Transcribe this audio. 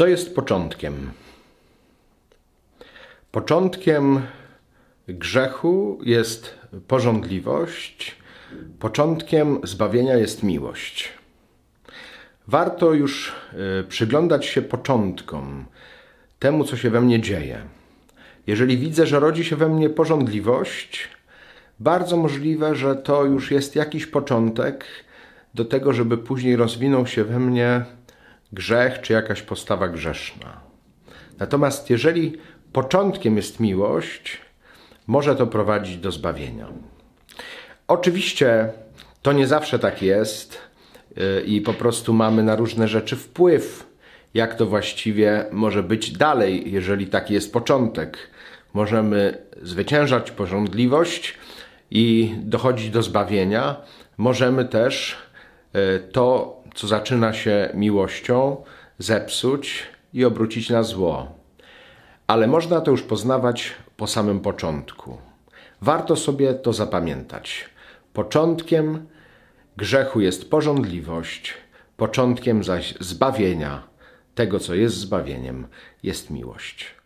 Co jest początkiem? Początkiem grzechu jest pożądliwość, początkiem zbawienia jest miłość. Warto już przyglądać się początkom, temu, co się we mnie dzieje. Jeżeli widzę, że rodzi się we mnie pożądliwość, bardzo możliwe, że to już jest jakiś początek do tego, żeby później rozwinął się we mnie grzech czy jakaś postawa grzeszna. Natomiast jeżeli początkiem jest miłość, może to prowadzić do zbawienia. Oczywiście to nie zawsze tak jest i po prostu mamy na różne rzeczy wpływ, jak to właściwie może być dalej, jeżeli taki jest początek. Możemy zwyciężać pożądliwość i dochodzić do zbawienia. Możemy też to, co zaczyna się miłością, zepsuć i obrócić na zło. Ale można to już poznawać po samym początku. Warto sobie to zapamiętać. Początkiem grzechu jest pożądliwość, początkiem zaś zbawienia, tego co jest zbawieniem, jest miłość.